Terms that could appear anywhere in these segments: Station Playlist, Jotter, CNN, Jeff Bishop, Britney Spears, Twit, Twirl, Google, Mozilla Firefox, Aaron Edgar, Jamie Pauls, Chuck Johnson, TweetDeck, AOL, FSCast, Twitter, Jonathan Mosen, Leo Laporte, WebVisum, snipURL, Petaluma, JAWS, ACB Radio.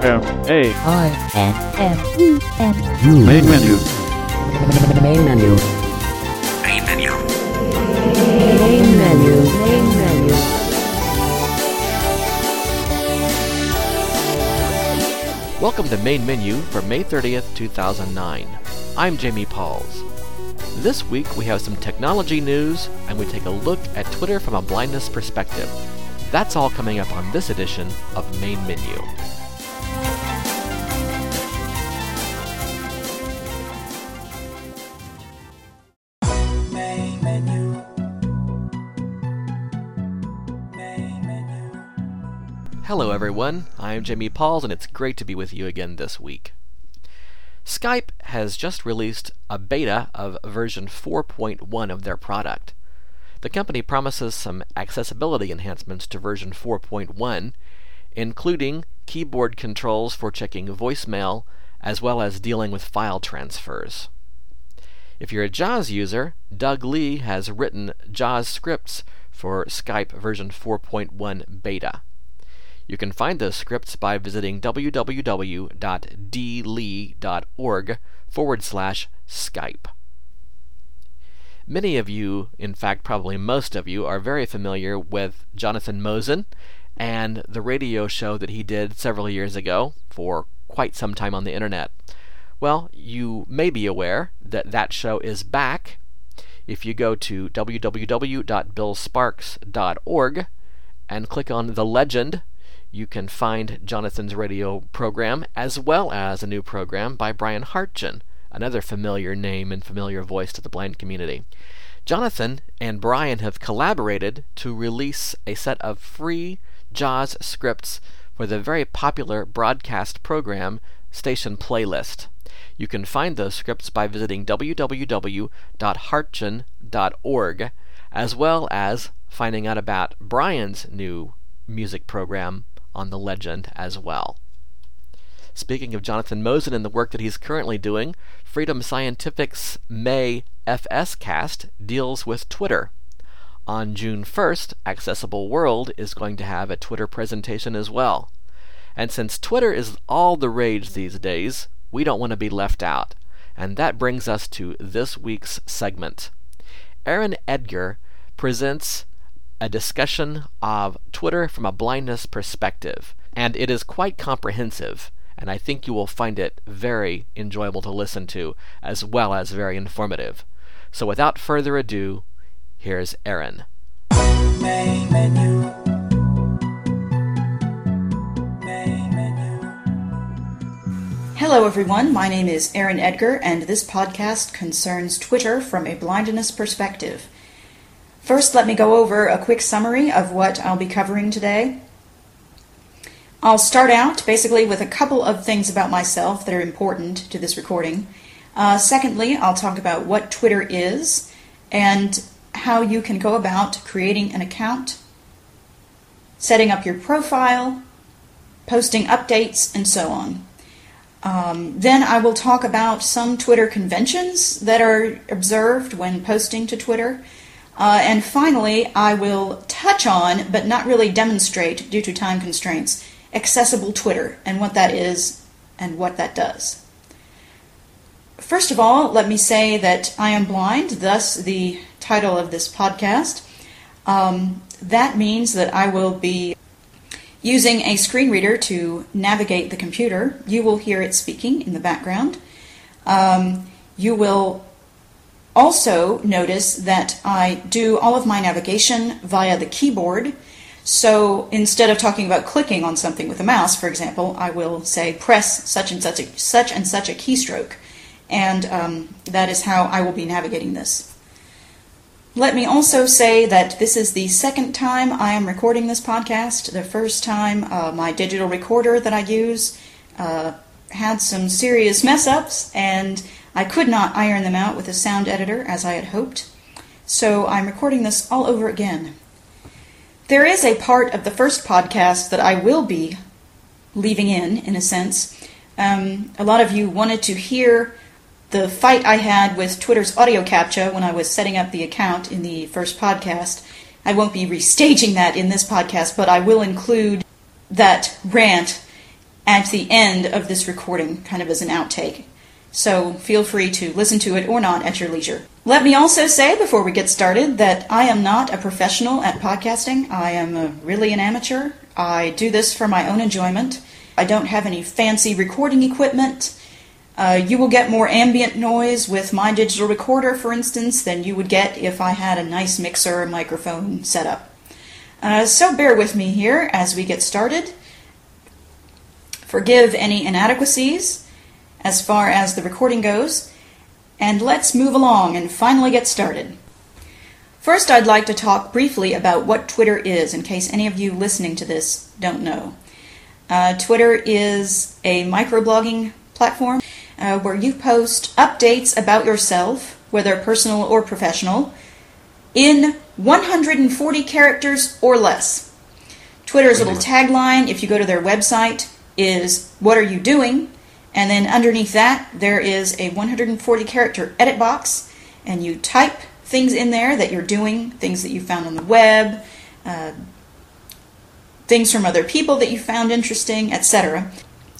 F-A-R-N-M-E-N-U. Main menu. Main menu. Main menu. Main menu. Main menu. Welcome to Main Menu for May 30th, 2009. I'm Jamie Pauls. This week we have some technology news, and we take a look at Twitter from a blindness perspective. That's all coming up on this edition of Main Menu. Hello everyone, I'm Jamie Pauls, and it's great to be with you again this week. Skype has just released a beta of version 4.1 of their product. The company promises some accessibility enhancements to version 4.1, including keyboard controls for checking voicemail, as well as dealing with file transfers. If you're a JAWS user, Doug Lee has written JAWS scripts for Skype version 4.1 beta. You can find those scripts by visiting www.dlee.org/Skype. Many of you, in fact probably most of you, are very familiar with Jonathan Mosen and the radio show that he did several years ago for quite some time on the internet. Well, you may be aware that that show is back. If you go to www.billsparks.org and click on The Legend, you can find Jonathan's radio program, as well as a new program by Brian Hartgen, another familiar name and familiar voice to the blind community. Jonathan and Brian have collaborated to release a set of free JAWS scripts for the very popular broadcast program Station Playlist. You can find those scripts by visiting www.hartgen.org, as well as finding out about Brian's new music program on The Legend as well. Speaking of Jonathan Mosen and the work that he's currently doing, Freedom Scientific's May FSCast deals with Twitter. On June 1st, Accessible World is going to have a Twitter presentation as well. And since Twitter is all the rage these days, we don't want to be left out. And that brings us to this week's segment. Aaron Edgar presents a discussion of Twitter from a blindness perspective, and it is quite comprehensive, and I think you will find it very enjoyable to listen to, as well as very informative. So without further ado, here's Aaron. Main menu. Main menu. Hello everyone, my name is Aaron Edgar, and this podcast concerns Twitter from a blindness perspective. First, let me go over a quick summary of what I'll be covering today. I'll start out basically with a couple of things about myself that are important to this recording. Secondly, I'll talk about what Twitter is and how you can go about creating an account, setting up your profile, posting updates, and so on. Then I will talk about some Twitter conventions that are observed when posting to Twitter. And finally, I will touch on, but not really demonstrate due to time constraints, accessible Twitter and what that is and what that does. First of all, let me say that I am blind, thus the title of this podcast. That means that I will be using a screen reader to navigate the computer. You will hear it speaking in the background. You will also notice that I do all of my navigation via the keyboard. So instead of talking about clicking on something with a mouse, for example, I will say press such and such a keystroke, and that is how I will be navigating this. Let me also say that this is the second time I am recording this podcast. The first time my digital recorder that I use had some serious mess-ups, and I could not iron them out with a sound editor as I had hoped, so I'm recording this all over again. There is a part of the first podcast that I will be leaving in a sense. A lot of you wanted to hear the fight I had with Twitter's audio CAPTCHA when I was setting up the account in the first podcast. I won't be restaging that in this podcast, but I will include that rant at the end of this recording, kind of as an outtake. So feel free to listen to it or not at your leisure. Let me also say before we get started that I am not a professional at podcasting. I am really an amateur. I do this for my own enjoyment. I don't have any fancy recording equipment. You will get more ambient noise with my digital recorder, for instance, than you would get if I had a nice mixer microphone set up. So bear with me here as we get started. Forgive any inadequacies as far as the recording goes, and let's move along and finally get started. First, I'd like to talk briefly about what Twitter is, in case any of you listening to this don't know. Twitter is a microblogging platform where you post updates about yourself, whether personal or professional, in 140 characters or less. Twitter's little tagline, if you go to their website, is, "What are you doing?" And then underneath that, there is a 140-character edit box, and you type things in there that you're doing, things that you found on the web, things from other people that you found interesting, etc.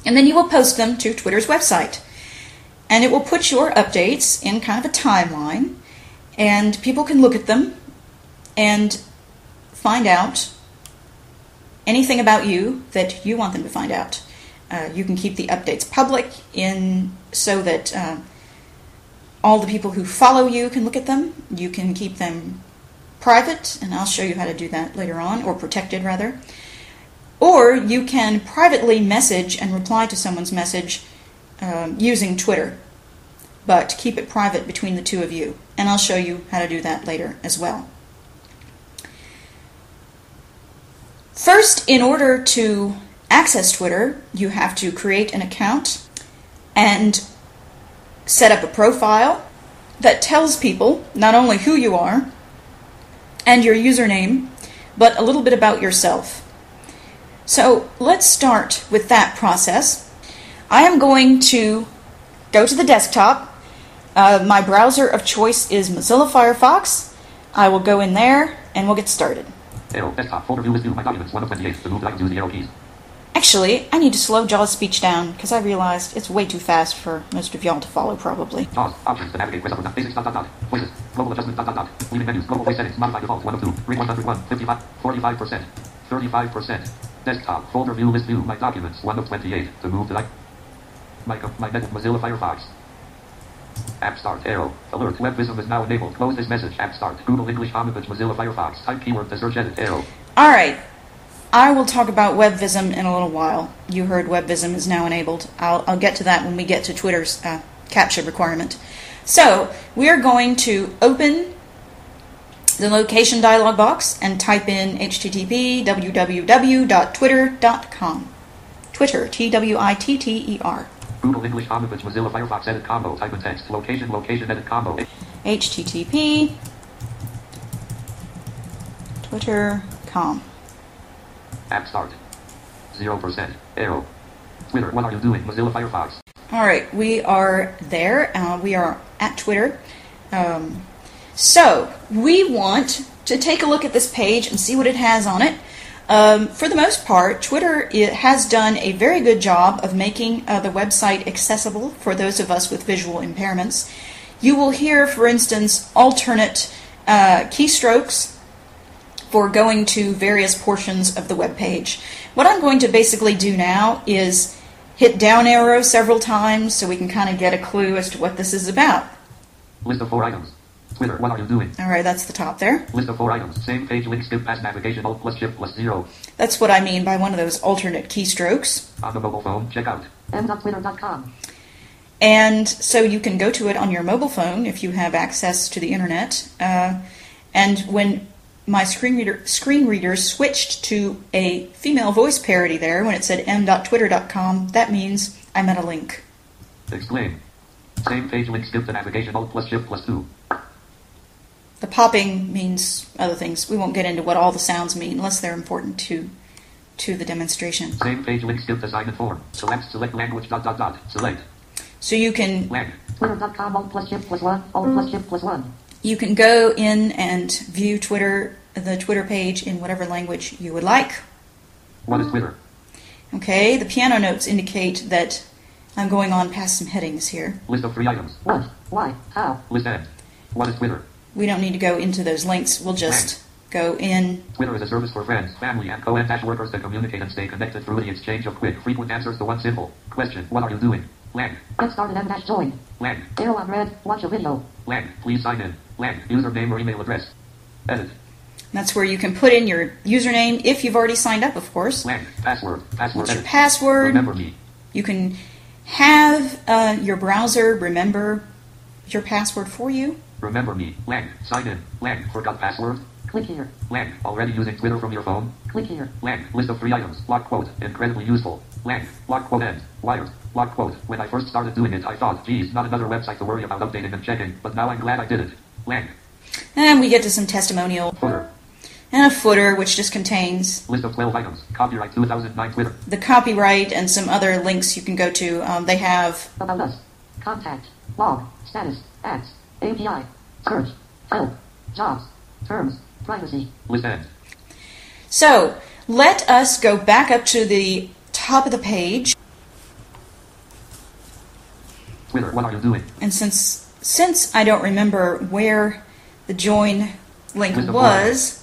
And then you will post them to Twitter's website. And it will put your updates in kind of a timeline, and people can look at them and find out anything about you that you want them to find out. You can keep the updates public so that all the people who follow you can look at them. You can keep them private, and I'll show you how to do that later on, or protected rather. Or you can privately message and reply to someone's message using Twitter, but keep it private between the two of you. And I'll show you how to do that later as well. First, in order to access Twitter, you have to create an account and set up a profile that tells people not only who you are and your username, but a little bit about yourself. So let's start with that process. I am going to go to the desktop. My browser of choice is Mozilla Firefox. I will go in there and we'll get started. Hello, desktop folder view is new. My documents 1 of 28. Remove items, use the arrow keys. Actually, I need to slow JAWS speech down because I realized it's way too fast for most of y'all to follow, probably. JAWS, options to navigate, result, basics, voices, global adjustment, leaving menus, global voice settings, modify default, 1 of 2, read 101, 55, 45%, 35%, desktop, folder view is new, my documents, 1 of 28, to move to my Mozilla Firefox. App start, arrow, alert, WebVisum is now enabled, close this message, app start, Google English, homage, Mozilla Firefox, type keyword to search edit, arrow. Alright. I will talk about WebVisum in a little while. You heard WebVisum is now enabled. I'll get to that when we get to Twitter's CAPTCHA requirement. So we are going to open the location dialog box and type in http://www.twitter.com. Twitter, Twitter. Google English Omnibus Mozilla Firefox edit combo. Type in text location edit combo. http twitter.com. App start. 0%. Arrow. Twitter, what are you doing? Mozilla Firefox. All right, we are there. We are at Twitter. So we want to take a look at this page and see what it has on it. For the most part, Twitter has done a very good job of making the website accessible for those of us with visual impairments. You will hear, for instance, alternate keystrokes for going to various portions of the web page. What I'm going to basically do now is hit down arrow several times so we can kind of get a clue as to what this is about. List of 4 items. Twitter, what are you doing? All right, that's the top there. List of 4 items. Same page link, skip past navigation, alt plus shift plus 0. That's what I mean by one of those alternate keystrokes. On the mobile phone, check out m.twitter.com. And so you can go to it on your mobile phone if you have access to the internet. And when my screen reader switched to a female voice parody there when it said m.twitter.com. That means I'm at a link. Exclaim. Same page link, skip the navigation, alt plus shift plus 2. The popping means other things. We won't get into what all the sounds mean unless they're important to the demonstration. Same page link, skip the assignment form. Select language, .. Select. So you can... Twitter.com, alt plus shift plus 1, alt plus shift plus 1. You can go in and view Twitter, the Twitter page in whatever language you would like. What is Twitter? Okay, the piano notes indicate that I'm going on past some headings here. List of 3 items. What? Why? How? List N. What is Twitter? We don't need to go into those links. We'll just go in. Twitter is a service for friends, family, and co-workers that communicate and stay connected through the exchange of quick, frequent answers to one simple question. What are you doing? Lang. Get started and dash join. Lang. Arrow on red. Watch a video. Lang. Please sign in. Lang. Username or email address. Edit. That's where you can put in your username if you've already signed up, of course. Lang. Password. What's your password? Remember me. You can have your browser remember your password for you. Remember me. Lang. Sign in. Lang. Forgot password. Click here. Lang. Already using Twitter from your phone. Click here. Lang. List of 3 items. Block quote. Incredibly useful. Lang. Block quote end. Wired. Block quote. When I first started doing it, I thought, geez, not another website to worry about updating and checking, but now I'm glad I did it. Lang. And we get to some testimonial. Footer. And a footer, which just contains... List of 12 items. Copyright 2009 Twitter. The copyright and some other links you can go to. They have... About us. Contact. Log. Status. Ads. API. Search. Help. Jobs. Terms. Privacy. List end. So, let us go back up to the top of the page. Twitter, what are you doing? And since I don't remember where the join link was...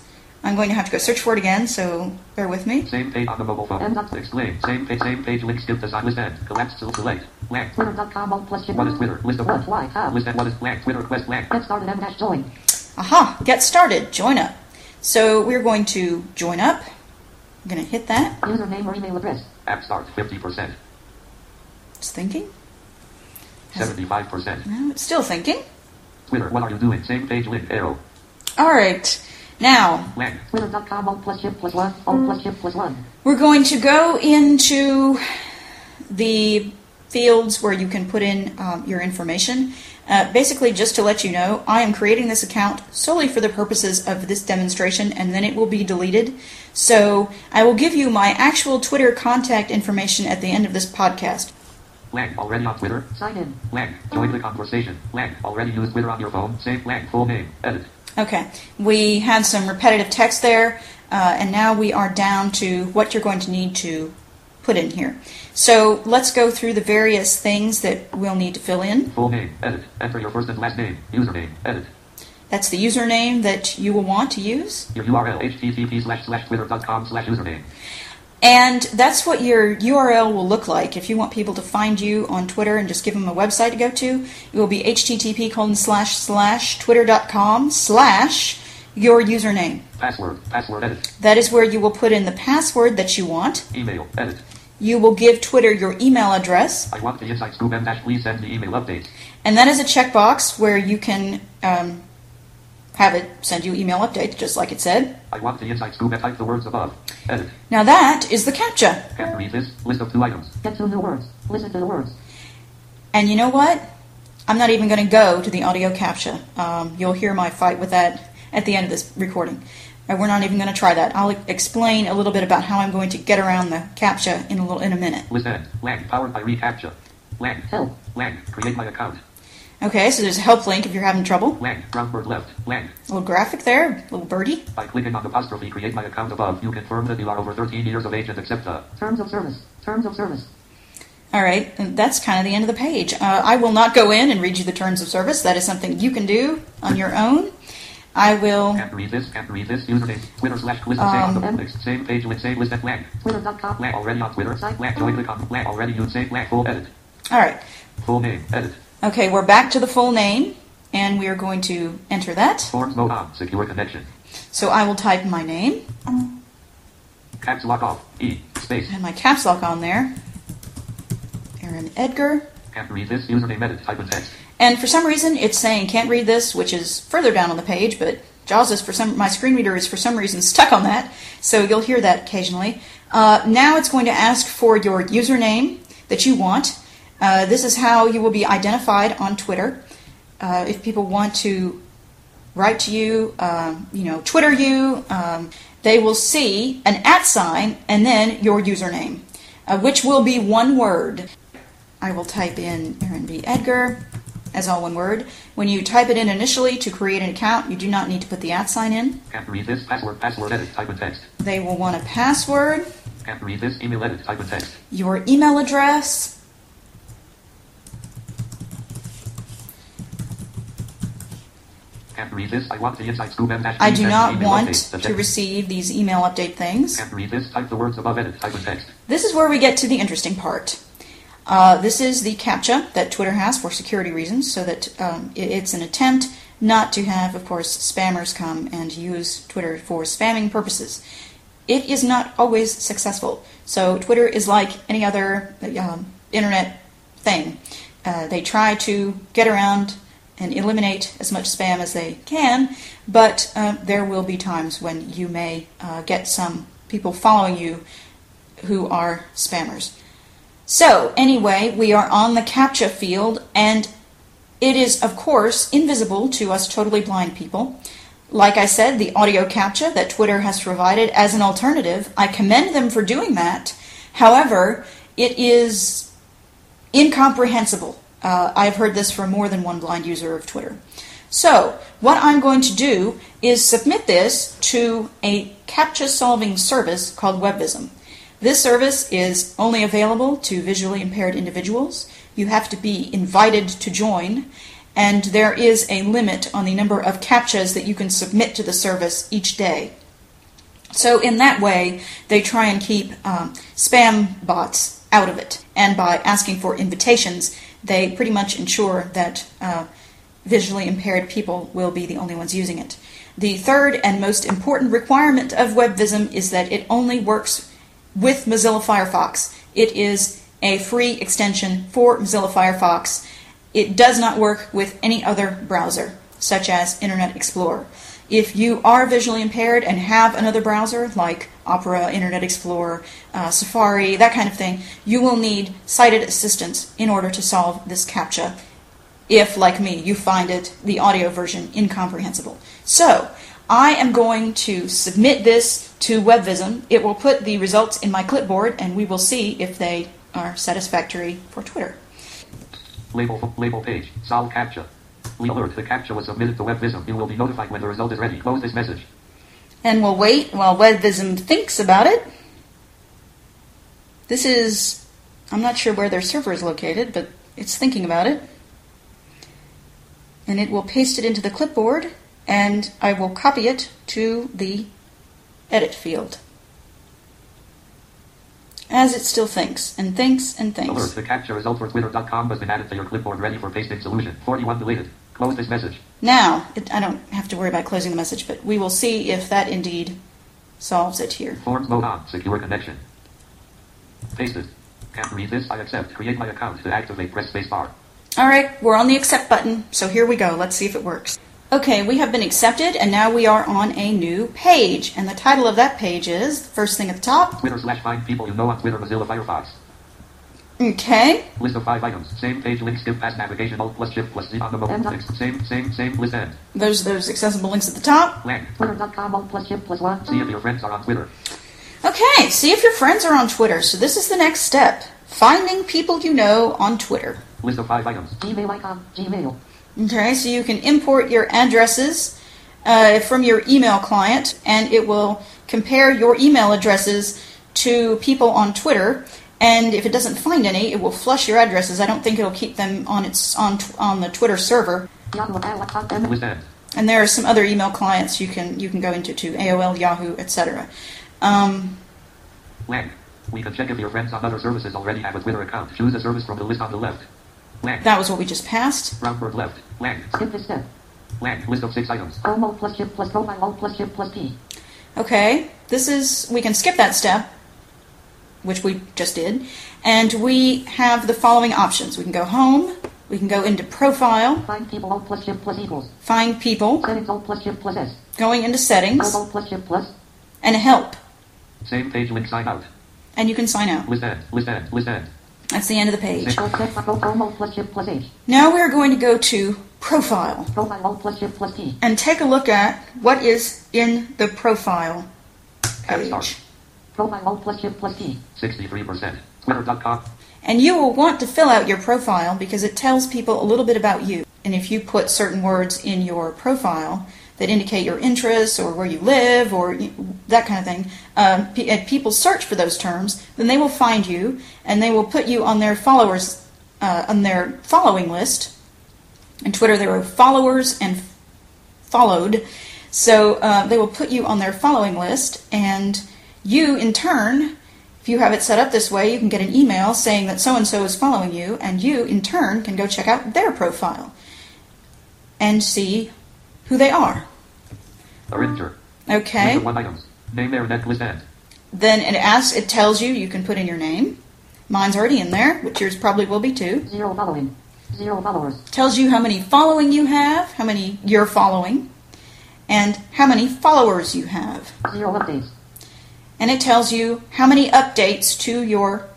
I'm going to have to go search for it again, so bear with me. Same page on the mobile phone. Exclaim. Same page. Link skip design. List end. Collapse till select. Blank. Twitter.com. What is Twitter? List of what? Why? How? List end. What is blank? Twitter quest blank. Get started and dash join. Aha! Get started. Join up. So we're going to join up. I'm going to hit that. Username or email address. App start 50%. It's thinking. 75%. No, it's still thinking. Twitter. What are you doing? Same page. Link arrow. All right. Now, we're going to go into the fields where you can put in your information. Basically, just to let you know, I am creating this account solely for the purposes of this demonstration, and then it will be deleted. So I will give you my actual Twitter contact information at the end of this podcast. Lang, already on Twitter. Sign in. Lang, join the conversation. Lang, already use Twitter on your phone. Save Lang, full name. Edit. Okay, we had some repetitive text there, and now we are down to what you're going to need to put in here. So let's go through the various things that we'll need to fill in. Full name, edit, enter your first and last name, username, edit. That's the username that you will want to use. Your URL, http://twitter.com/username. And that's what your URL will look like. If you want people to find you on Twitter and just give them a website to go to, it will be http://twitter.com/your username. Password, edit. That is where you will put in the password that you want. Email, edit. You will give Twitter your email address. I want the inside scoop and please send the email update. And that is a checkbox where you can... have it send you email update, just like it said. I want the inside scoop and type the words above. Edit. Now that is the CAPTCHA. Can't read this. List of 2 items. Get to the words. Listen to the words. And you know what? I'm not even going to go to the audio CAPTCHA. You'll hear my fight with that at the end of this recording. We're not even going to try that. I'll explain a little bit about how I'm going to get around the CAPTCHA in a minute. List end. Lang. Powered by reCAPTCHA. Lang. Help. Lang. Create my account. Okay, so there's a help link if you're having trouble. Lang, brown bird left. Lang. A little graphic there, little birdie. By clicking on apostrophe create my account above, you confirm that you are over 13 years of age and accept the terms of service. All right, and that's kind of the end of the page. I will not go in and read you the terms of service. That is something you can do on your own. I will. Can't read this. Username Twitter/list. Same page with same list at Lang. Twitter.com. Lang already on Twitter. Lang join click on Lang already use save Lang full edit. All right. Full name edit. Okay, we're back to the full name, and we are going to enter that. Forms mode on, secure connection. So I will type my name. Caps lock off, E, space. And my caps lock on there. Aaron Edgar. Can't read this, username edit, type in text. And for some reason, it's saying can't read this, which is further down on the page, but JAWS is my screen reader is for some reason stuck on that, so you'll hear that occasionally. Now it's going to ask for your username that you want. This is how you will be identified on Twitter. If people want to write to you, Twitter you, they will see an @ and then your username, which will be one word. I will type in Aaron B. Edgar as all one word. When you type it in initially to create an account, you do not need to put the @ in. Can't read this. Password edit. Type in text. They will want a password. Can't read this email edit. Type in text. Your email address. Can't read this. I want the inside scoop and I do not want to receive these email update things. Can't read this. Type the words above edit. Type in text. This is where we get to the interesting part. This is the CAPTCHA that Twitter has for security reasons, so that it's an attempt not to have, of course, spammers come and use Twitter for spamming purposes. It is not always successful. So Twitter is like any other internet thing. They try to get around and eliminate as much spam as they can, but there will be times when you may get some people following you who are spammers. So anyway, we are on the CAPTCHA field, and it is, of course, invisible to us totally blind people. Like I said, the audio CAPTCHA that Twitter has provided as an alternative, I commend them for doing that. However, it is incomprehensible. I've heard this from more than one blind user of Twitter. So what I'm going to do is submit this to a CAPTCHA-solving service called WebVisum. This service is only available to visually impaired individuals. You have to be invited to join, and there is a limit on the number of CAPTCHAs that you can submit to the service each day. So in that way, they try and keep spam bots out of it. And by asking for invitations, they pretty much ensure that visually impaired people will be the only ones using it. The third and most important requirement of WebVisum is that it only works with Mozilla Firefox. It is a free extension for Mozilla Firefox. It does not work with any other browser, such as Internet Explorer. If you are visually impaired and have another browser, like Opera, Internet Explorer, Safari, that kind of thing, you will need sighted assistance in order to solve this CAPTCHA, if, like me, you find it, the audio version, incomprehensible. So I am going to submit this to WebVisum. It will put the results in my clipboard, and we will see if they are satisfactory for Twitter. Label page. Solve CAPTCHA. Alert, the CAPTCHA was submitted to WebVisum. You will be notified when the result is ready. Close this message. And we'll wait while WebVisum thinks about it. This is... I'm not sure where their server is located, but it's thinking about it. And it will paste it into the clipboard, and I will copy it to the edit field. As it still thinks, and thinks, and thinks. Alert, the CAPTCHA result for Twitter.com has been added to your clipboard, ready for paste-in solution. 41 deleted. Close this message. Now, I don't have to worry about closing the message, but we will see if that indeed solves it here. Forms mode on. Secure connection. Pasted. Can't read this. I accept. Create my account to activate. Press space bar. All right, we're on the accept button, so here we go. Let's see if it works. Okay, we have been accepted, and now we are on a new page. And the title of that page is, first thing at the top, Twitter/find people you know on Twitter, Mozilla Firefox. Okay. List of 5 items. Same page links, skip past navigation, alt plus shift plus Z on the mobile links. Same list end. There's those accessible links at the top. Link. Twitter.com, alt plus shift plus 1. See if your friends are on Twitter. Okay, see if your friends are on Twitter. So this is the next step. Finding people you know on Twitter. List of 5 items. Gmail icon, Gmail. Okay, so you can import your addresses from your email client, and it will compare your email addresses to people on Twitter, and if it doesn't find any, it will flush your addresses. I don't think it'll keep them on the Twitter server. And there are some other email clients you can go into too, AOL, Yahoo, etc. We can check if your friends on other services already have a Twitter account. Choose a service from the list on the left. That was what we just passed. Roundboard left. Skip this step. List of 6 items. Promo plus shift plus profile alt plus shift plus P. Okay, this is, we can skip that step, which we just did, and we have the following options. We can go home. We can go into profile. Find people alt plus shift plus equals. Find people. Settings alt plus shift plus S. Going into settings. Alt plus shift plus. And help. Same page link sign out. And you can sign out. List end. That's the end of the page. Now we're going to go to Profile and take a look at what is in the Profile page. 63%. Twitter.com. And you will want to fill out your profile because it tells people a little bit about you. And if you put certain words in your profile, that indicate your interests or where you live or that kind of thing, and people search for those terms, then they will find you and they will put you on their followers, on their following list. In Twitter there were followers and followed, so they will put you on their following list, and you in turn, if you have it set up this way, you can get an email saying that so-and-so is following you, and you in turn can go check out their profile and see who they are. Arranger. Okay. List of one items. Name there, next list end. Then it asks, it tells you, you can put in your name. Mine's already in there, which yours probably will be too. Zero following. Zero followers. Tells you how many following you have, how many you're following, and how many followers you have. Zero updates. And it tells you how many updates to your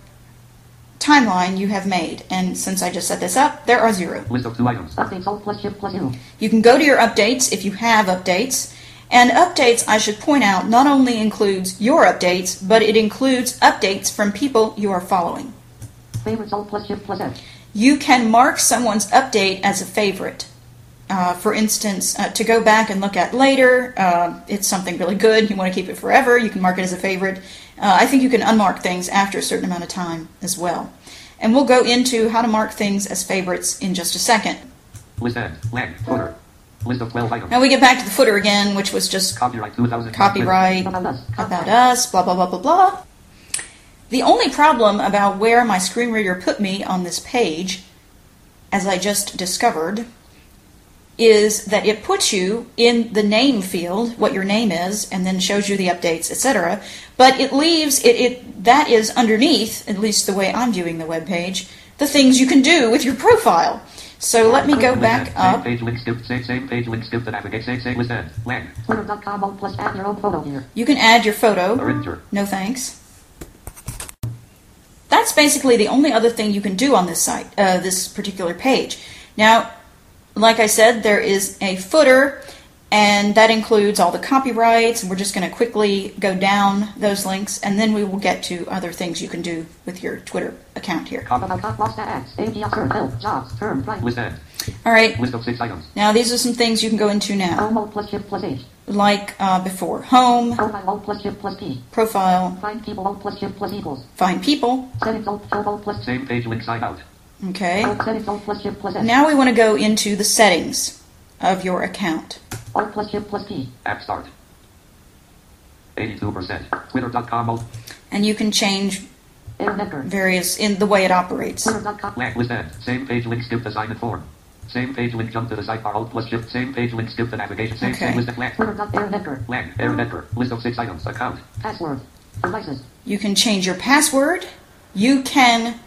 timeline you have made. And since I just set this up, there are zero. List of two items. Updates all plus shift plus U. You can go to your updates if you have updates. And updates, I should point out, not only includes your updates, but it includes updates from people you are following. Favorites all plus shift plus F. You can mark someone's update as a favorite. For instance, to go back and look at later, it's something really good, you want to keep it forever, you can mark it as a favorite. I think you can unmark things after a certain amount of time as well. And we'll go into how to mark things as favorites in just a second. List end, leg, footer. List of 12 items. Now we get back to the footer again, which was just copyright, about us, blah, blah, blah, blah, blah. The only problem about where my screen reader put me on this page, as I just discovered, is that it puts you in the name field, what your name is, and then shows you the updates, etc. But it leaves, that is underneath, at least the way I'm viewing the web page, the things you can do with your profile. So let me go back up. You can add your photo. No thanks. That's basically the only other thing you can do on this site, this particular page. Now, like I said, there is a footer, and that includes all the copyrights, and we're just going to quickly go down those links, and then we will get to other things you can do with your Twitter account here. All right, now these are some things you can go into now, like before. Home, profile, find people, same page link sign out. Okay. Now we want to go into the settings of your account. App start. 82%. Twitter.com. And you can change various in the way it operates. Same page link skip to sign in form. Same page link jump to the sidebar. Alt plus shift. Same page link skip to navigation. Same page list of list of 6 items. Account. Password. Devices. You can change your password. You can.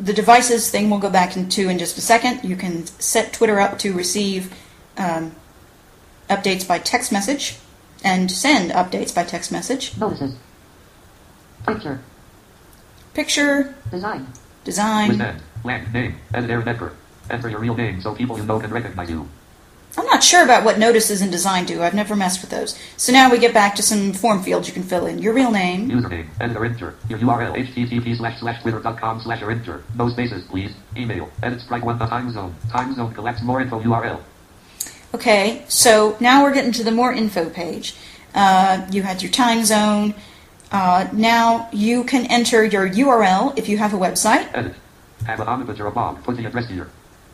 The devices thing we'll go back into in just a second. You can set Twitter up to receive updates by text message and send updates by text message. Notices. Picture. Picture. Design. Design. Name. Enter your real name so people you know can recognize you. I'm not sure about what notices and design do. I've never messed with those. So now we get back to some form fields you can fill in. Your real name. Username. Enter. Your URL. http://twitter.com/enter. No spaces, please. Email. Strike 1. The time zone. Time zone collects more info URL. Okay. So now we're getting to the more info page. You had your time zone. Now you can enter your URL if you have a website. Edit. Have a monitor above. Put the address here.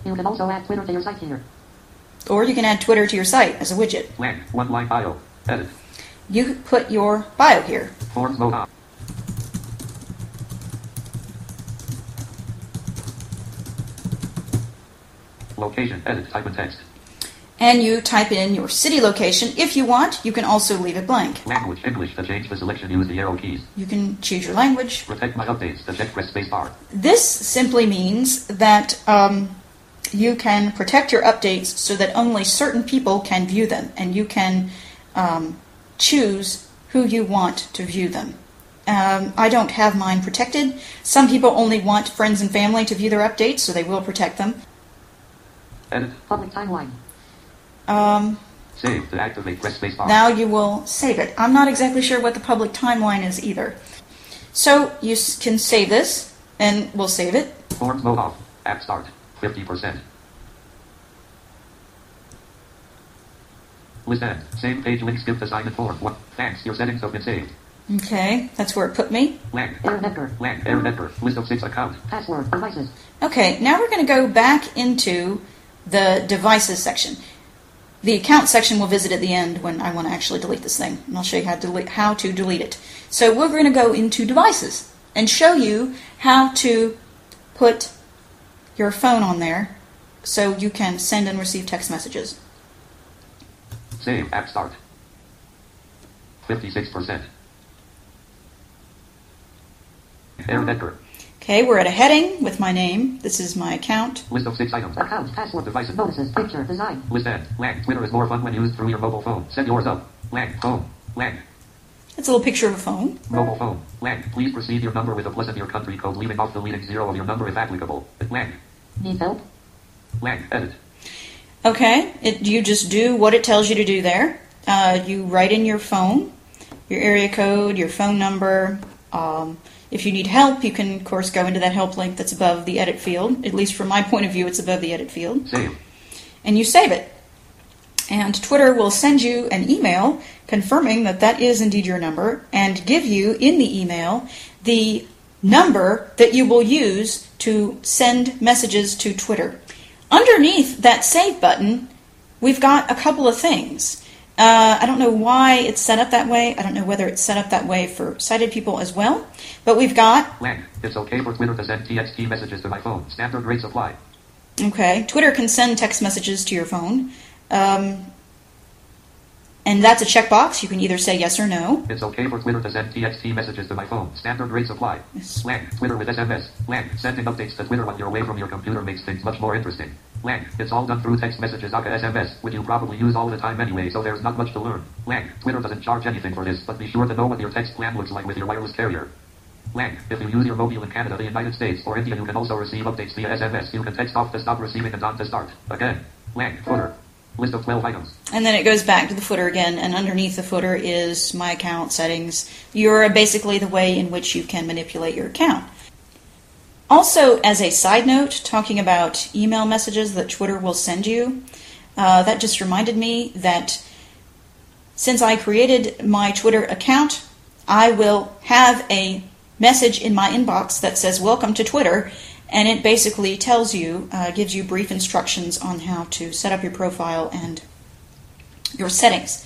You can also add Twitter to your site here. Or you can add Twitter to your site as a widget. One line bio. Edit. You put your bio here. Forms mode on. Location. Edit. Type of text. And you type in your city location. If you want, you can also leave it blank. Language. English. To change the selection, use the arrow keys. You can choose your language. Protect my updates. To check, press space bar. This simply means that you can protect your updates so that only certain people can view them, and you can choose who you want to view them. I don't have mine protected. Some people only want friends and family to view their updates, so they will protect them. Edit. Public timeline. Save to activate press space bar. Now you will save it. I'm not exactly sure what the public timeline is either. So you can save this, and we'll save it. Forms mode off. App start. 50%. List end. Same page link. Skip assignment form. What? Thanks. Your settings have been saved. Okay, that's where it put me. Aaron Edgar. Aaron Edgar. List of 6 accounts. Password. Devices. Okay, now we're going to go back into the devices section. The account section we'll visit at the end when I want to actually delete this thing. And I'll show you how to delete it. So we're going to go into devices and show you how to put your phone on there so you can send and receive text messages. Save app start. 56%. Okay, we're at a heading with my name. This is my account. List of 6 items. Accounts, password, devices, bonuses, picture, design. List end. Lang. Twitter is more fun when used through your mobile phone. Send yours up. Lang. Phone. Lang. That's a little picture of a phone. Mobile phone. Lang. Please precede your number with a plus of your country code, leaving off the leading 0 of your number if applicable. Lang. Need help? Lang. Edit. Okay, you just do what it tells you to do there. You write in your phone, your area code, your phone number. If you need help, you can, of course, go into that help link that's above the edit field. At least from my point of view, it's above the edit field. Save. And you save it. And Twitter will send you an email confirming that that is indeed your number and give you, in the email, the number that you will use to send messages to Twitter. Underneath that save button, we've got a couple of things. I don't know why it's set up that way. I don't know whether it's set up that way for sighted people as well. But we've got... Lang. It's okay for Twitter to send TXT messages to my phone. Standard rates apply. Okay. Twitter can send text messages to your phone. And that's a checkbox. You can either say yes or no. It's okay for Twitter to send TXT messages to my phone. Standard rates apply. Yes. Lang. Twitter with SMS. Lang. Sending updates to Twitter when you're away from your computer makes things much more interesting. Lang. It's all done through text messages aka SMS, which you probably use all the time anyway, so there's not much to learn. Lang. Twitter doesn't charge anything for this, but be sure to know what your text plan looks like with your wireless carrier. Lang. If you use your mobile in Canada, the United States, or India, you can also receive updates via SMS. You can text off to stop receiving and on to start. Again. Lang. Footer. List of 12 items. And then it goes back to the footer again, and underneath the footer is my account settings. You're basically the way in which you can manipulate your account. Also, as a side note, talking about email messages that Twitter will send you, that just reminded me that since I created my Twitter account, I will have a message in my inbox that says, "Welcome to Twitter," and it basically tells you, gives you brief instructions on how to set up your profile and your settings.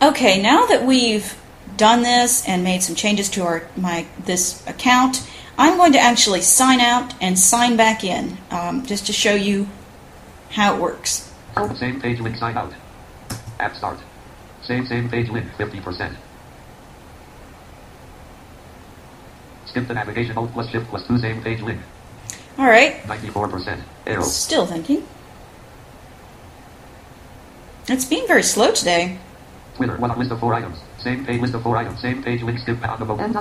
Okay, now that we've done this and made some changes to this account, I'm going to actually sign out and sign back in, just to show you how it works. Same page link, sign out. App start. Same page link, 50%. Skip the navigation, alt plus shift plus 2, same page link. All right. 94%. Arrow. Still thinking. It's being very slow today. Twitter. One list of 4 items. Same page. List of 4 items. Same page. Link. Skip. Out of a. Same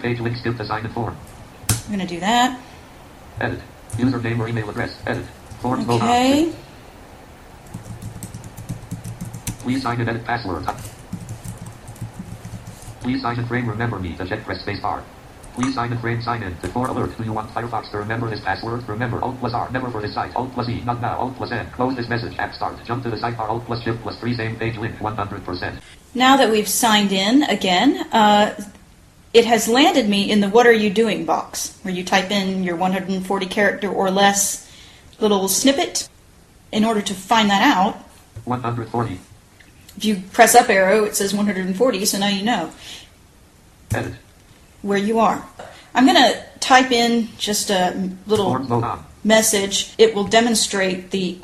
page. Link. Skip. Design and form. I'm gonna do that. Edit. Username or email address. Edit. Form. Okay. Please sign and edit password. Please sign and frame. Remember me. The check press space bar. Please sign and frame sign in to for alert. Do you want Firefox to remember this password? Remember Alt plus R. Never for this site. Alt plus E. Not now. Alt plus N. Close this message. App start. Jump to the sidebar. Alt plus Shift plus 3. Same page link. 100%. Now that we've signed in again, it has landed me in the "What are you doing?" box, where you type in your 140 character or less little snippet. In order to find that out, 140. If you press up arrow, it says 140. So now you know. Edit. Where you are. I'm going to type in just a little message. It will demonstrate the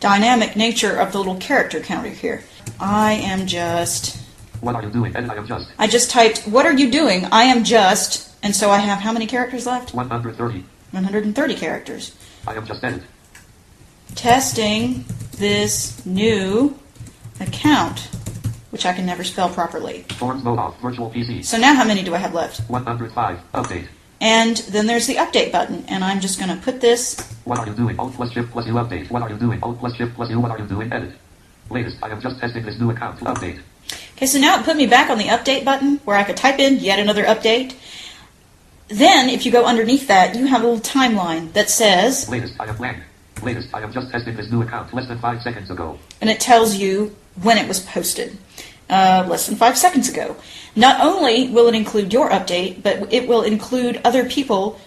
dynamic nature of the little character counter here. I am just... What are you doing? And I am just... I just typed, "What are you doing? I am just..." And so I have how many characters left? 130. 130 characters. I am just edit. Testing this new account, which I can never spell properly. Forms mode off, virtual PC. So now how many do I have left? 105. Update. And then there's the update button, and I'm just going to put this... What are you doing? Alt plus shift plus U update. What are you doing? Alt plus shift plus U. What are you doing? Edit. Latest. I am just testing this new account. Update. Okay, so now it put me back on the update button, where I could type in yet another update. Then, if you go underneath that, you have a little timeline that says... Latest. I am blank. Latest. I am just testing this new account less than 5 seconds ago. And it tells you when it was posted less than 5 seconds ago. Not only will it include your update, but it will include other people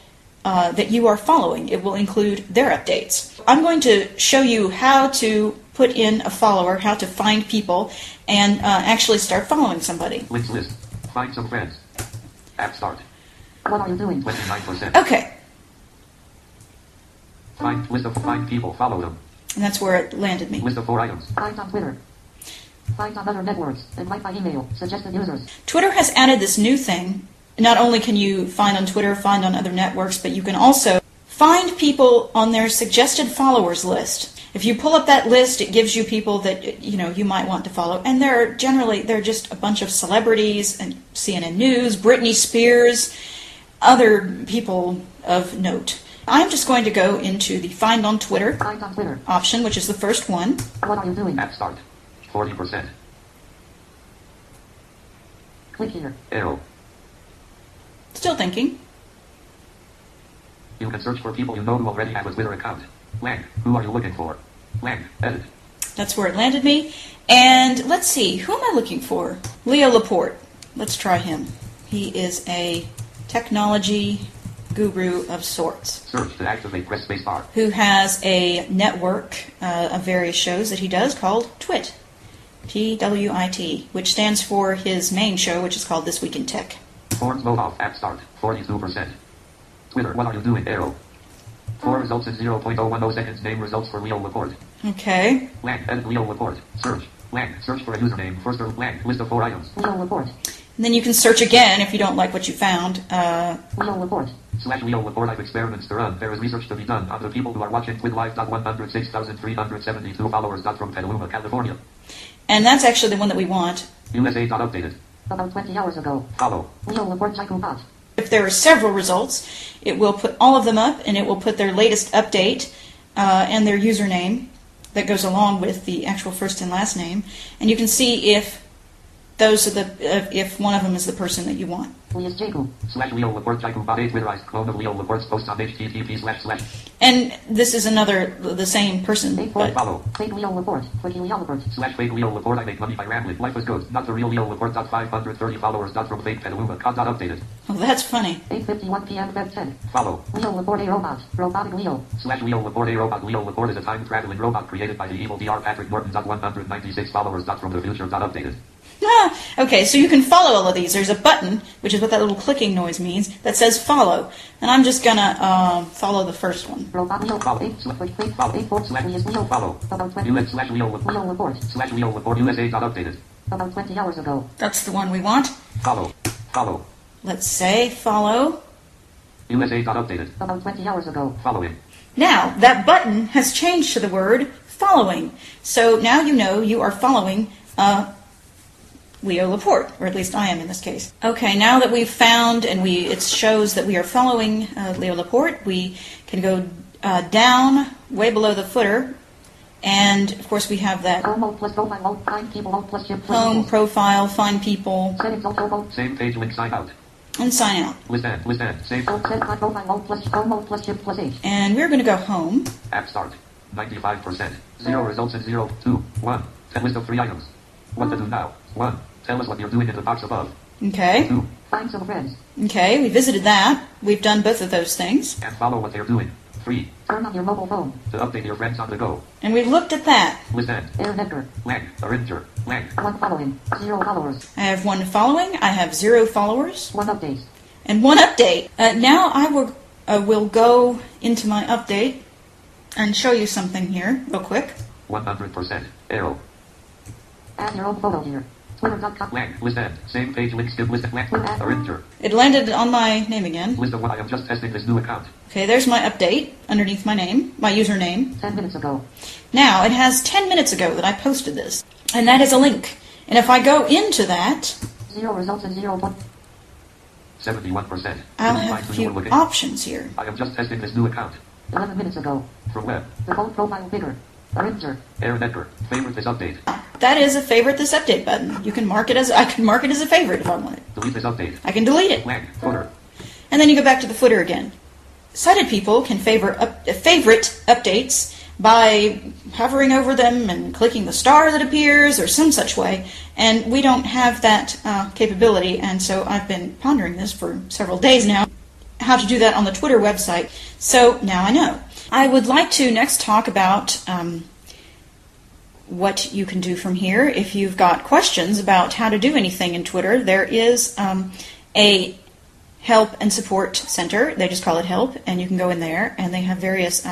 that you are following. It will include their updates. I'm going to show you how to put in a follower, how to find people, and actually start following somebody. Linked list. Find some friends. App start. What are you doing? 29%. Okay. Find list of 5 people. Follow them. And that's where it landed me. List of 4 items. Find on Twitter. Find on other networks. And like by email. Suggested users. Twitter has added this new thing. Not only can you find on Twitter, find on other networks, but you can also find people on their suggested followers list. If you pull up that list, it gives you people that you know you might want to follow, and they're just a bunch of celebrities and CNN News, Britney Spears, other people of note. I'm just going to go into the Find on Twitter, option, which is the first one. What are you doing? App start. 40%. Click here. Arrow. Still thinking. You can search for people you know who already have a Twitter account. Lang, who are you looking for? Lang, edit. That's where it landed me. And let's see, who am I looking for? Leo Laporte. Let's try him. He is a technology guru of sorts. Search to activate press spacebar. Who has a network of various shows that he does called Twit. TWIT, which stands for his main show, which is called This Week in Tech. Forms low off app start, 42%. Twitter, what are you doing? Arrow. 4 results in 0.010 seconds. Name results for Leo Laporte. Okay. Lang, edit Leo Laporte. Search. Lang, search for a username. First or Lang, list of 4 items. Leo Laporte. And then you can search again if you don't like what you found. Leo Laporte. / Leo Laporte. Live experiments to run. There is research to be done on the people who are watching with live. 106,372 followers. From Petaluma, California. And that's actually the one that we want. USA. Updated. About 20 hours ago. Follow. Leo Laporte. Psychopath. If there are several results, it will put all of them up, and it will put their latest update and their username that goes along with the actual first and last name, and you can see if those are the if one of them is the person that you want. And this is another the same person. But follow. Fake Leo Laporte. Fake Leo Laporte. / fake Leo Laporte. I make money by rambling. Life is good. Not the real Leo Laporte. 530 followers. From fake Petaluma. Updated. Oh, that's funny. 8:51 p.m. Web 10. Follow. Leo Laporte a robot. Robotic Leo. / Leo Laporte a robot. Leo Laporte is a time traveling robot created by the evil Dr. Patrick Norton. 196 followers. From the future. Updated. Ah, okay, so you can follow all of these. There's a button, which is what that little clicking noise means, that says follow. And I'm just going to follow the first one. About 20 hours ago. That's the one we want. Follow. Follow. Let's say follow. USA.updated. About 20 hours ago. Following. Now, that button has changed to the word following. So now you know you are following Leo Laporte, or at least I am in this case. Okay, now that we've found and it shows that we are following Leo Laporte, we can go down way below the footer, and of course we have that home profile, find people, same page when sign out. And sign out. And we're going to go home. App start, 95%, 0 results in 0, 2, 1. List of 3 items. What to do now? 1. Tell us what you're doing in the box above. Okay. 2. Find some friends. Okay, we visited that. We've done both of those things. And follow what they're doing. 3. Turn on your mobile phone. To update your friends on the go. And we've looked at that. Listen. Aaron Edgar. Lang. Aringer. Lang. 1 following. 0 followers. I have 1 following. I have 0 followers. 1 update. And 1 update. Now I will go into my update and show you something here real quick. 100%. Arrow. Add your own photo here. Twitter.com. Lang, listen. Same page link, skip listen. Lang, enter. It landed on my name again. Listen, what I am just testing this new account. Okay, there's my update underneath my name, my username. 10 minutes ago. Now, it has 10 minutes ago that I posted this. And that is a link. And if I go into that... 0 results and 0... 71%. I'll have a few options here. I am just testing this new account. 11 minutes ago. From web. The phone profile bigger. Enter. Aaron Edgar. Favorite this update. That is a favorite this update button. You can mark it as I can mark it as a favorite if I want it. Delete this update. I can delete it. Lang, footer. And then you go back to the footer again. Sighted people can favorite updates by hovering over them and clicking the star that appears or some such way, and we don't have that capability, and so I've been pondering this for several days now, how to do that on the Twitter website, so now I know. I would like to next talk about what you can do from here. If you've got questions about how to do anything in Twitter, there is a help and support center. They just call it help, and you can go in there, and they have various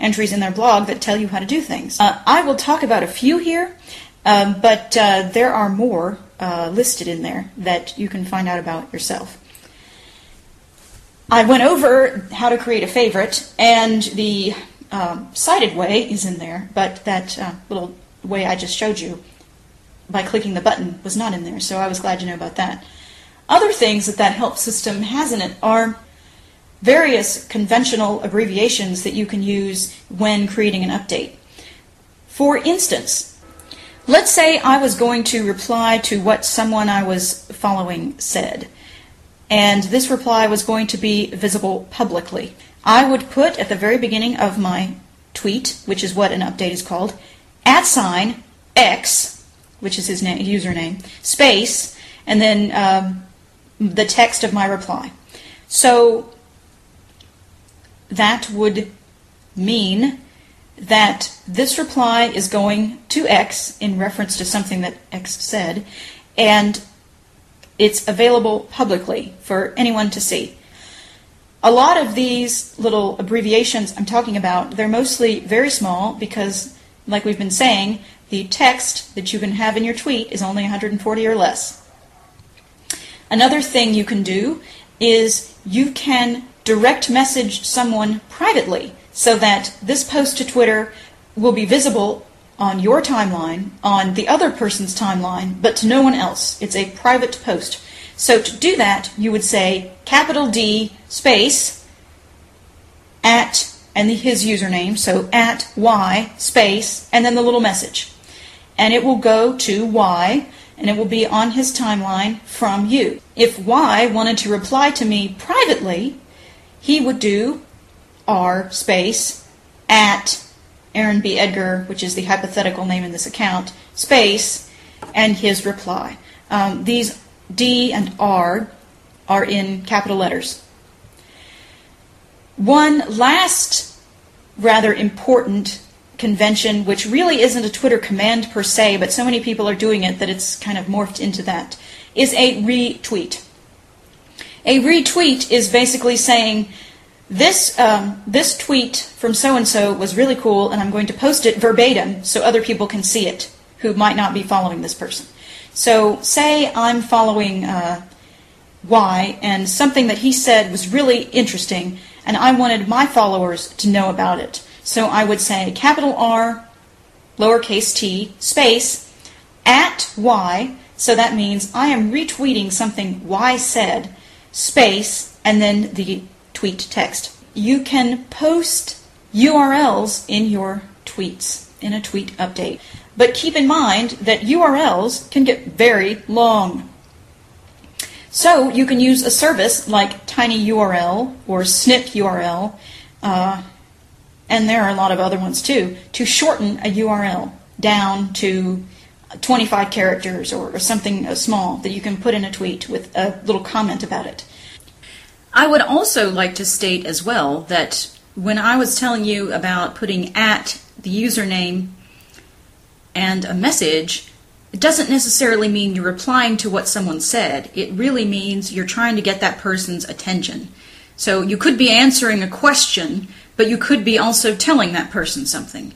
entries in their blog that tell you how to do things. I will talk about a few here, but there are more listed in there that you can find out about yourself. I went over how to create a favorite, and the cited way is in there, but that little way I just showed you by clicking the button was not in there, so I was glad to know about that. Other things that help system has in it are various conventional abbreviations that you can use when creating an update. For instance, let's say I was going to reply to what someone I was following said, and this reply was going to be visible publicly. I would put at the very beginning of my tweet, which is what an update is called, @X, which is his username, space, and then the text of my reply. So that would mean that this reply is going to X in reference to something that X said, and it's available publicly for anyone to see. A lot of these little abbreviations I'm talking about, they're mostly very small because, like we've been saying, the text that you can have in your tweet is only 140 or less. Another thing you can do is you can direct message someone privately so that this post to Twitter will be visible on your timeline, on the other person's timeline, but to no one else. It's a private post. So to do that, you would say D space @ and his username, so @Y space and then the little message. And it will go to Y and it will be on his timeline from you. If Y wanted to reply to me privately, he would do R space @ Aaron B. Edgar, which is the hypothetical name in this account, space and his reply. These D and R are in capital letters. One last rather important convention, which really isn't a Twitter command per se, but so many people are doing it that it's kind of morphed into that, is a retweet. A retweet is basically saying, this tweet from so-and-so was really cool, and I'm going to post it verbatim so other people can see it who might not be following this person. So say I'm following Y, and something that he said was really interesting, and I wanted my followers to know about it. So I would say R_t space @Y, so that means I am retweeting something Y said, space, and then the tweet text. You can post URLs in your tweets, in a tweet update. But keep in mind that URLs can get very long. So you can use a service like tinyURL or snipURL, and there are a lot of other ones too, to shorten a URL down to 25 characters or something small that you can put in a tweet with a little comment about it. I would also like to state as well that when I was telling you about putting @ the username and a message, it doesn't necessarily mean you're replying to what someone said. It really means you're trying to get that person's attention. So you could be answering a question, but you could be also telling that person something.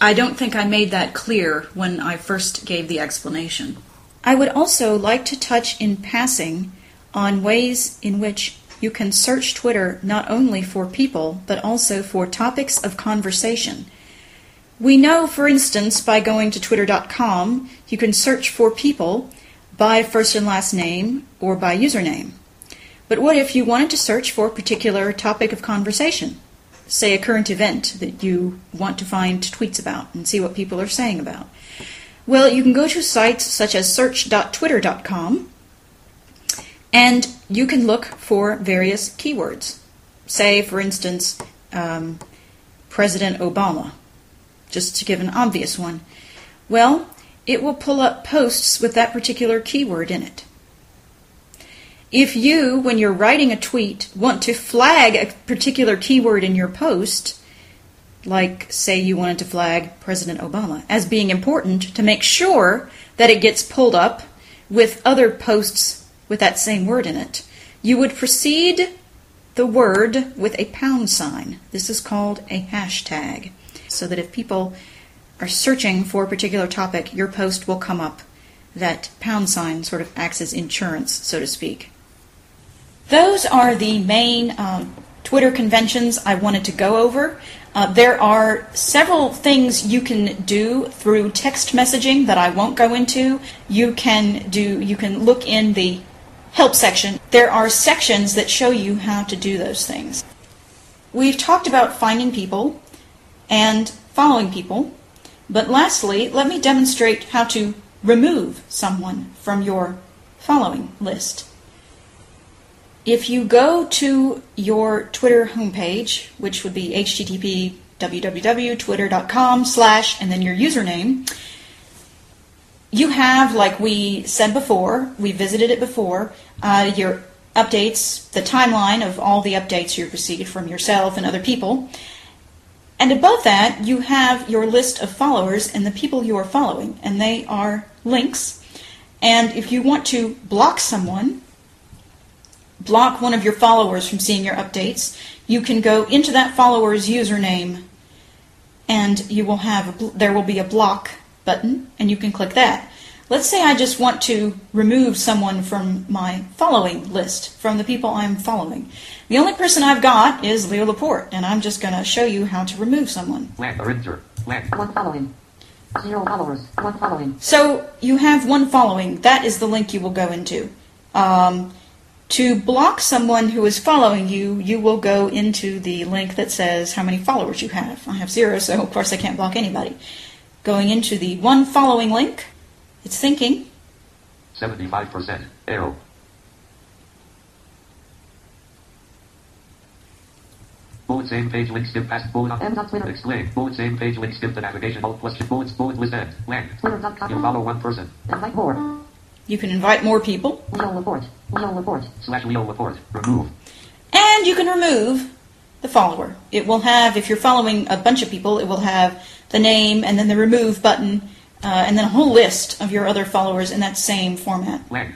I don't think I made that clear when I first gave the explanation. I would also like to touch in passing on ways in which you can search Twitter not only for people, but also for topics of conversation. We know, for instance, by going to twitter.com, you can search for people by first and last name or by username. But what if you wanted to search for a particular topic of conversation, say a current event that you want to find tweets about and see what people are saying about? Well, you can go to sites such as search.twitter.com, and you can look for various keywords. Say, for instance, President Obama, just to give an obvious one, well, it will pull up posts with that particular keyword in it. If you, when you're writing a tweet, want to flag a particular keyword in your post, like say you wanted to flag President Obama as being important to make sure that it gets pulled up with other posts with that same word in it, you would precede the word with a $. This is called a hashtag, so that if people are searching for a particular topic, your post will come up. That $. Sort of acts as insurance, so to speak. Those are the main Twitter conventions I wanted to go over. There are several things you can do through text messaging that I won't go into. You can look in the help section. There are sections that show you how to do those things. We've talked about finding people and following people, but lastly, let me demonstrate how to remove someone from your following list. If you go to your Twitter homepage, which would be http://www.twitter.com/ and then your username, you have, like we said before, we visited it before, your updates, the timeline of all the updates you've received from yourself and other people. And above that, you have your list of followers and the people you are following, and they are links. And if you want to block someone, block one of your followers from seeing your updates, you can go into that follower's username, and you will have there will be a block button, and you can click that. Let's say I just want to remove someone from my following list, from the people I'm following. The only person I've got is Leo Laporte, and I'm just going to show you how to remove someone. One following. 0 followers. One following. So you have one following. That is the link you will go into. To block someone who is following you, you will go into the link that says how many followers you have. I have 0, so of course I can't block anybody. Going into the one following link, it's thinking. 75% arrow. Board same page link skip past board explain board same page link skip the navigation all question boards board list end land. You follow one person. Invite more. You can invite more people. Leo Laporte. Remove. And you can remove the follower. It will have, if you're following a bunch of people, it will have the name and then the remove button. And then a whole list of your other followers in that same format. Okay,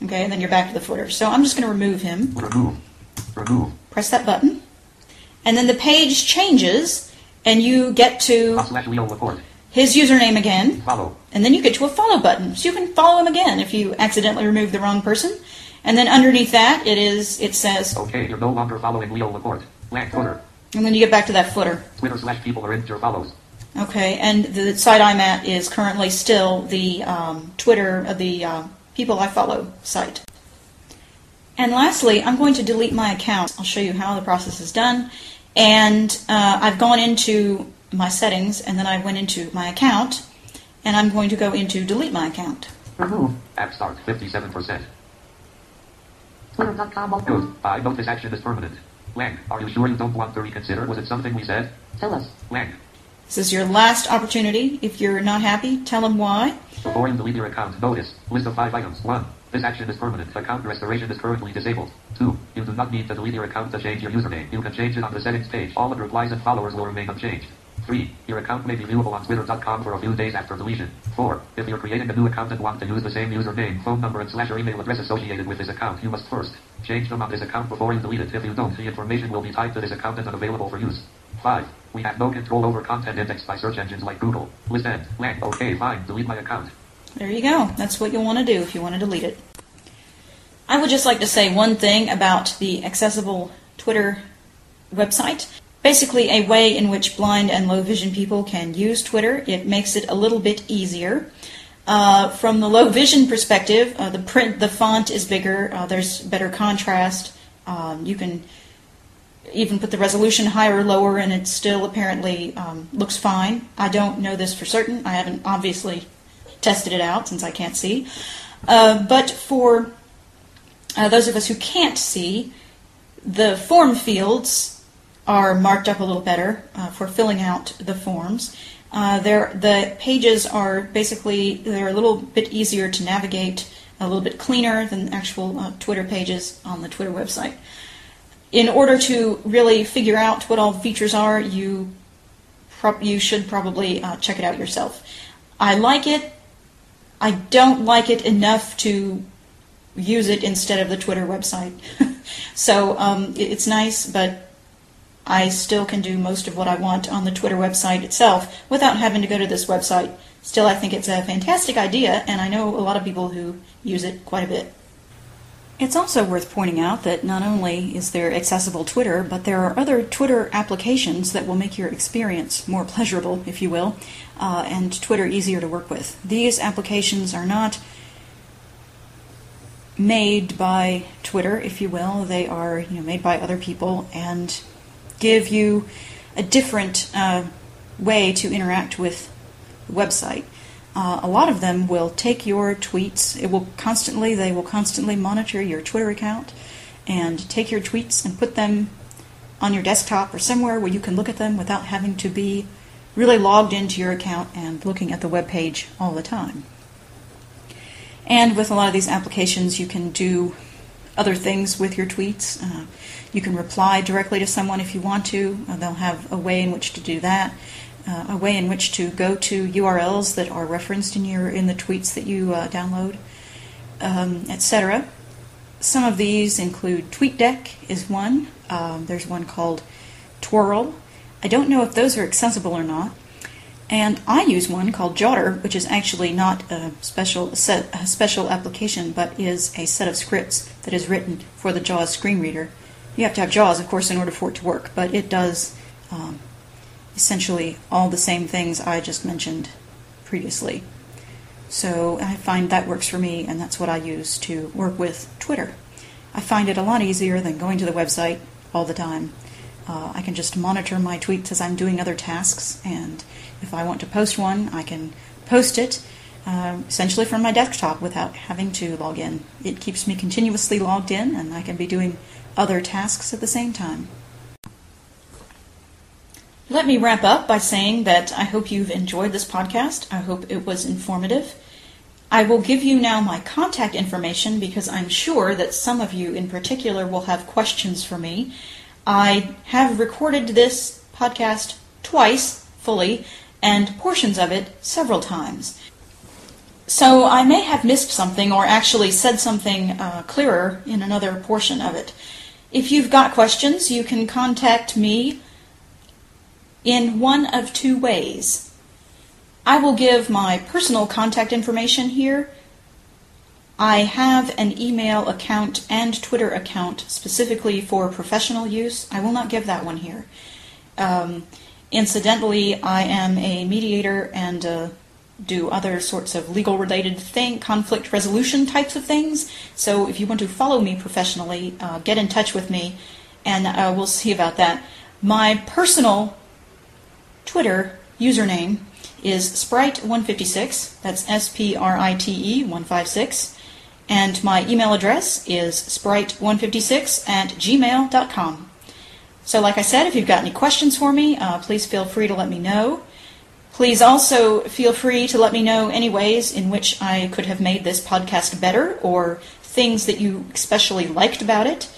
and then you're back to the footer. So I'm just going to remove him. Remove. Press that button. And then the page changes, and you get to his username again. Follow. And then you get to a follow button. So you can follow him again if you accidentally remove the wrong person. And then underneath that, it says, okay, you're no longer following Leo Laporte. Footer. And then you get back to that footer. Twitter/people are in your follows. Okay, and the site I'm at is currently still the Twitter of the people I follow site. And lastly, I'm going to delete my account. I'll show you how the process is done. And I've gone into my settings, and then I went into my account, and I'm going to go into delete my account. Remove. App start 57%. Twitter.com. Good. I vote this action is permanent. Lang, are you sure you don't want to reconsider? Was it something we said? Tell us. Lang. This is your last opportunity. If you're not happy, tell them why. Before you delete your account, notice. List of 5 items. 1. This action is permanent. Account restoration is currently disabled. 2. You do not need to delete your account to change your username. You can change it on the settings page. All of your replies and followers will remain unchanged. 3. Your account may be viewable on Twitter.com for a few days after deletion. 4. If you're creating a new account and want to use the same username, phone number, and / or email address associated with this account, you must first change them on this account before you delete it. If you don't, the information will be tied to this account and unavailable for use. 5. We have no control over content indexed by search engines like Google. List end. Land. Okay, fine. Delete my account. There you go. That's what you'll want to do if you want to delete it. I would just like to say one thing about the Accessible Twitter website. Basically a way in which blind and low vision people can use Twitter. It makes it a little bit easier. From the low vision perspective, the font is bigger. There's better contrast. You can even put the resolution higher or lower, and it still apparently looks fine. I don't know this for certain. I haven't obviously tested it out since I can't see. But for those of us who can't see, the form fields are marked up a little better for filling out the forms. The pages are basically, they're a little bit easier to navigate, a little bit cleaner than actual Twitter pages on the Twitter website. In order to really figure out what all the features are, you should probably check it out yourself. I like it. I don't like it enough to use it instead of the Twitter website. So it's nice, but I still can do most of what I want on the Twitter website itself without having to go to this website. Still, I think it's a fantastic idea, and I know a lot of people who use it quite a bit. It's also worth pointing out that not only is there accessible Twitter, but there are other Twitter applications that will make your experience more pleasurable, if you will, and Twitter easier to work with. These applications are not made by Twitter, if you will. They are, you know, made by other people and give you a different way to interact with the website. A lot of them will take your tweets. They will constantly monitor your Twitter account and take your tweets and put them on your desktop or somewhere where you can look at them without having to be really logged into your account and looking at the web page all the time. And with a lot of these applications, you can do other things with your tweets. You can reply directly to someone if you want to. They'll have a way in which to do that. A way in which to go to URLs that are referenced in the tweets that you download, etc. Some of these include TweetDeck is one. There's one called Twirl. I don't know if those are accessible or not. And I use one called Jotter, which is actually not a special application, but is a set of scripts that is written for the JAWS screen reader. You have to have JAWS, of course, in order for it to work, but it does essentially all the same things I just mentioned previously. So I find that works for me, and that's what I use to work with Twitter. I find it a lot easier than going to the website all the time. I can just monitor my tweets as I'm doing other tasks, and if I want to post one, I can post it essentially from my desktop without having to log in. It keeps me continuously logged in, and I can be doing other tasks at the same time. Let me wrap up by saying that I hope you've enjoyed this podcast. I hope it was informative. I will give you now my contact information because I'm sure that some of you in particular will have questions for me. I have recorded this podcast twice fully and portions of it several times. So I may have missed something or actually said something clearer in another portion of it. If you've got questions, you can contact me in one of two ways. I will give my personal contact information here. I have an email account and Twitter account specifically for professional use. I will not give that one here. Incidentally, I am a mediator and do other sorts of legal-related things, conflict resolution types of things. So if you want to follow me professionally, get in touch with me, and we'll see about that. My personal Twitter username is Sprite156, that's S-P-R-I-T-E 156, and my email address is sprite156@gmail.com. So like I said, if you've got any questions for me, please feel free to let me know. Please also feel free to let me know any ways in which I could have made this podcast better or things that you especially liked about it.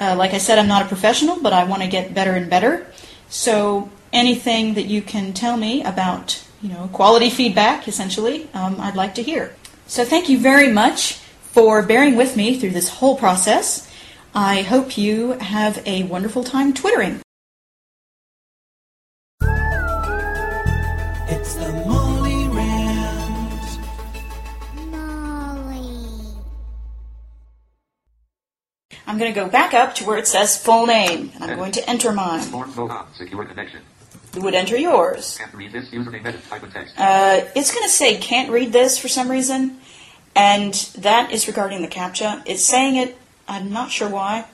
Like I said, I'm not a professional, but I want to get better and better. So anything that you can tell me about, you know, quality feedback, essentially, I'd like to hear. So thank you very much for bearing with me through this whole process. I hope you have a wonderful time twittering. It's the Molly Rant. Molly. I'm going to go back up to where it says full name, and I'm going to enter mine. Secure connection. You would enter yours. Can't read this username, edit, type of text. It's going to say can't read this for some reason, and that is regarding the CAPTCHA. It's saying it. I'm not sure why.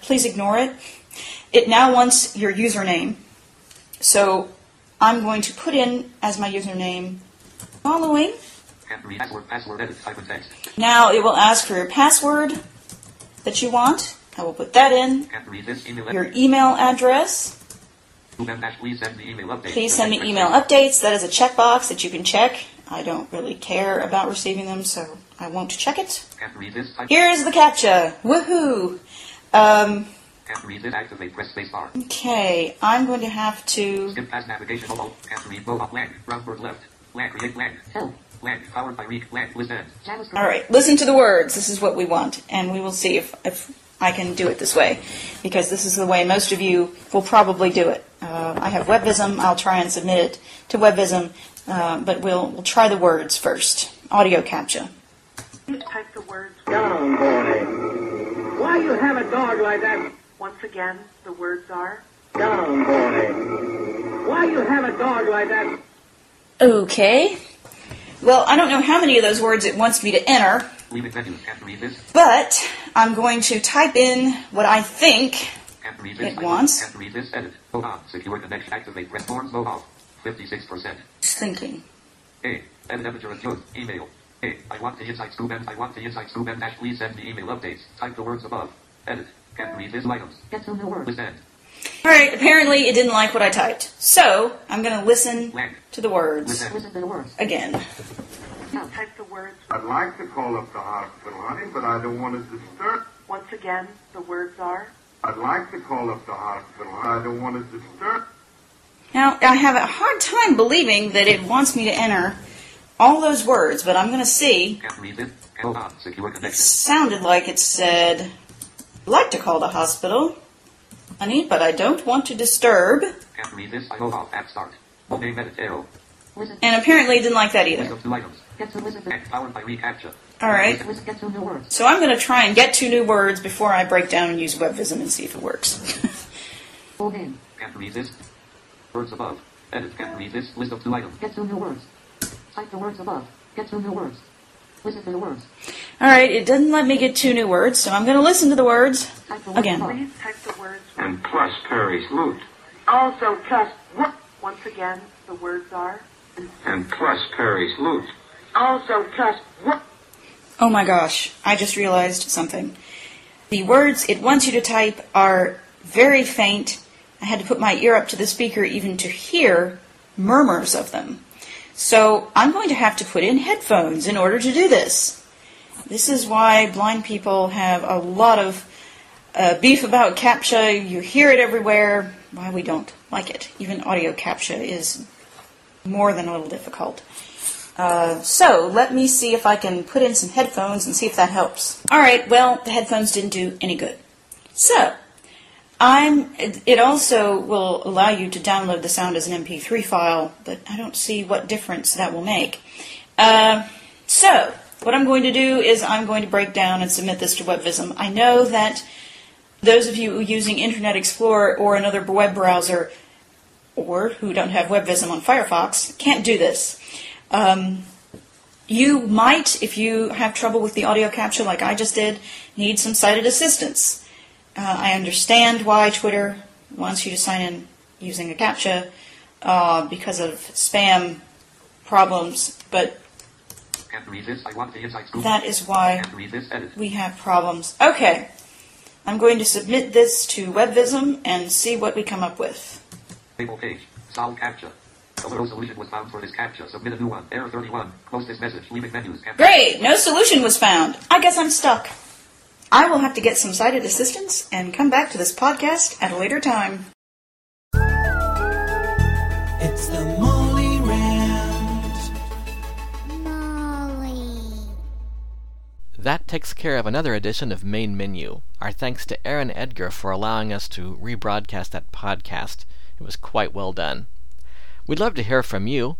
Please ignore it. It now wants your username. So I'm going to put in as my username following. Can't read password, edit, type of text. Now it will ask for your password that you want. I will put that in. Your email address. Please send me email updates. That is a checkbox that you can check. I don't really care about receiving them, so I won't check it. Here's the CAPTCHA. Woohoo! Okay, I'm going to have to skip past navigation. Alright, listen to the words. This is what we want, and we will see if I can do it this way, because this is the way most of you will probably do it. I have WebVisum. I'll try and submit it to WebVisum, but we'll try the words first. Audio CAPTCHA. You type the words. Down, boy. Why you have a dog like that? Once again, the words are. Down, boy. Why you have a dog like that? Okay. Well, I don't know how many of those words it wants me to enter, but I'm going to type in what I think it wants. Just thinking. I want the inside scoop and I want the inside scoop and please send the email updates. Type the words above. Edit. Can't read this items. Get some the words. Alright, apparently it didn't like what I typed. So, I'm going to listen to the words again. Now type the words. I'd like to call up the hospital, honey, but I don't want to disturb. Once again, the words are. I'd like to call up the hospital, I don't want to disturb. Now, I have a hard time believing that it wants me to enter all those words, but I'm going to see. It sounded like it said, I'd like to call the hospital, honey, but I don't want to disturb. And apparently didn't like that either. Alright, so I'm going to try and get two new words before I break down and use WebVisum and see if it works. Can't read this. Words above. Edit. Can't read this. List of two items. Get two new words. Type the words above. Get two new words. Listen to the words. Alright, it doesn't let me get two new words, so I'm going to listen to the words again. Please type the words. And plus Curry's loot. Also plus what? Once again, the words are. And plus Curry's loot. Also plus what? Oh my gosh, I just realized something. The words it wants you to type are very faint. I had to put my ear up to the speaker even to hear murmurs of them. So I'm going to have to put in headphones in order to do this. This is why blind people have a lot of beef about CAPTCHA. You hear it everywhere. Why we don't like it. Even audio CAPTCHA is more than a little difficult. So let me see if I can put in some headphones and see if that helps. Alright, well, the headphones didn't do any good. So, it also will allow you to download the sound as an MP3 file, but I don't see what difference that will make. So, what I'm going to do is I'm going to break down and submit this to WebVisum. I know that those of you using Internet Explorer or another web browser, or who don't have WebVisum on Firefox, can't do this. You might, if you have trouble with the audio CAPTCHA like I just did, need some sighted assistance. I understand why Twitter wants you to sign in using a CAPTCHA because of spam problems, but that is why we have problems. Okay, I'm going to submit this to WebVisum and see what we come up with. Table page, sound CAPTCHA. No solution was found for this CAPTCHA. Submit a new one. Error 31. Close this message. Leaving menus. Great! No solution was found. I guess I'm stuck. I will have to get some sighted assistance and come back to this podcast at a later time. It's the Molly Rant. Molly. That takes care of another edition of Main Menu. Our thanks to Aaron Edgar for allowing us to rebroadcast that podcast. It was quite well done. We'd love to hear from you.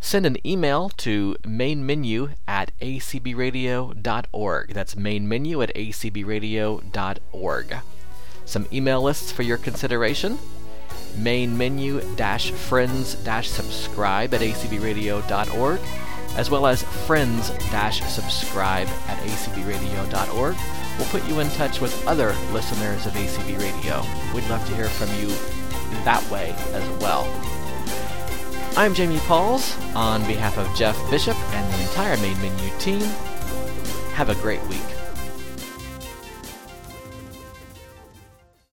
Send an email to mainmenu@acbradio.org. That's mainmenu@acbradio.org. Some email lists for your consideration. mainmenu-friends-subscribe@acbradio.org, as well as friends-subscribe@acbradio.org. We'll put you in touch with other listeners of ACB Radio. We'd love to hear from you that way as well. I'm Jamie Pauls, on behalf of Jeff Bishop and the entire Main Menu team. Have a great week.